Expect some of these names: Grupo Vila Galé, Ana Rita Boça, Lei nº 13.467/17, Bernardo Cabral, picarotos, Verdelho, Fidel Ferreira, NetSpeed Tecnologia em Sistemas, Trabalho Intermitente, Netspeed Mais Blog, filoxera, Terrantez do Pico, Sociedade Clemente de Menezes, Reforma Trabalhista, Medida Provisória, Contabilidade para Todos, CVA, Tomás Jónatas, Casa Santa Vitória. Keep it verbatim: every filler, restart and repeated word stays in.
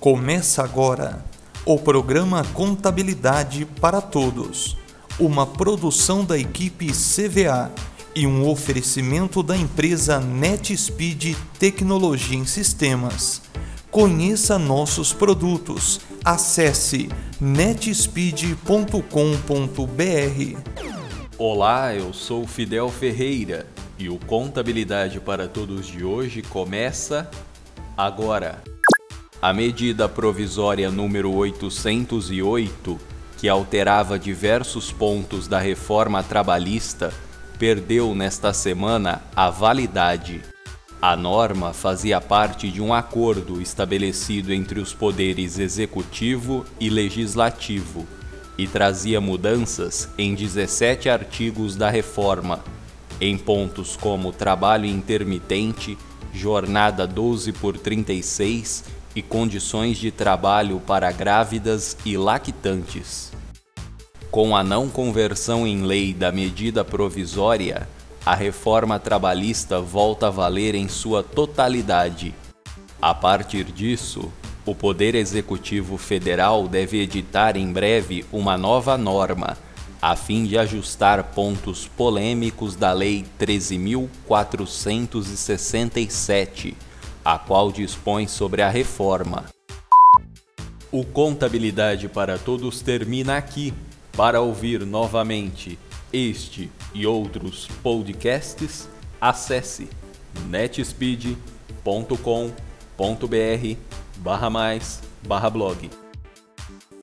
Começa agora o programa Contabilidade para Todos, uma produção da equipe C V A e um oferecimento da empresa NetSpeed Tecnologia em Sistemas. Conheça nossos produtos. Acesse netspeed ponto com ponto br. Olá, eu sou Fidel Ferreira e o Contabilidade para Todos de hoje começa agora. A medida provisória número oitocentos e oito, que alterava diversos pontos da reforma trabalhista, perdeu nesta semana a validade. A norma fazia parte de um acordo estabelecido entre os poderes executivo e legislativo e trazia mudanças em dezessete artigos da reforma, em pontos como trabalho intermitente, jornada doze por trinta e seis e condições de trabalho para grávidas e lactantes. Com a não conversão em lei da medida provisória, a reforma trabalhista volta a valer em sua totalidade. A partir disso, o Poder Executivo Federal deve editar em breve uma nova norma, a fim de ajustar pontos polêmicos da Lei treze mil quatrocentos e sessenta e sete, a qual dispõe sobre a reforma. O Contabilidade para Todos termina aqui. Para ouvir novamente este e outros podcasts, acesse netspeed ponto com ponto br barra mais barra blog.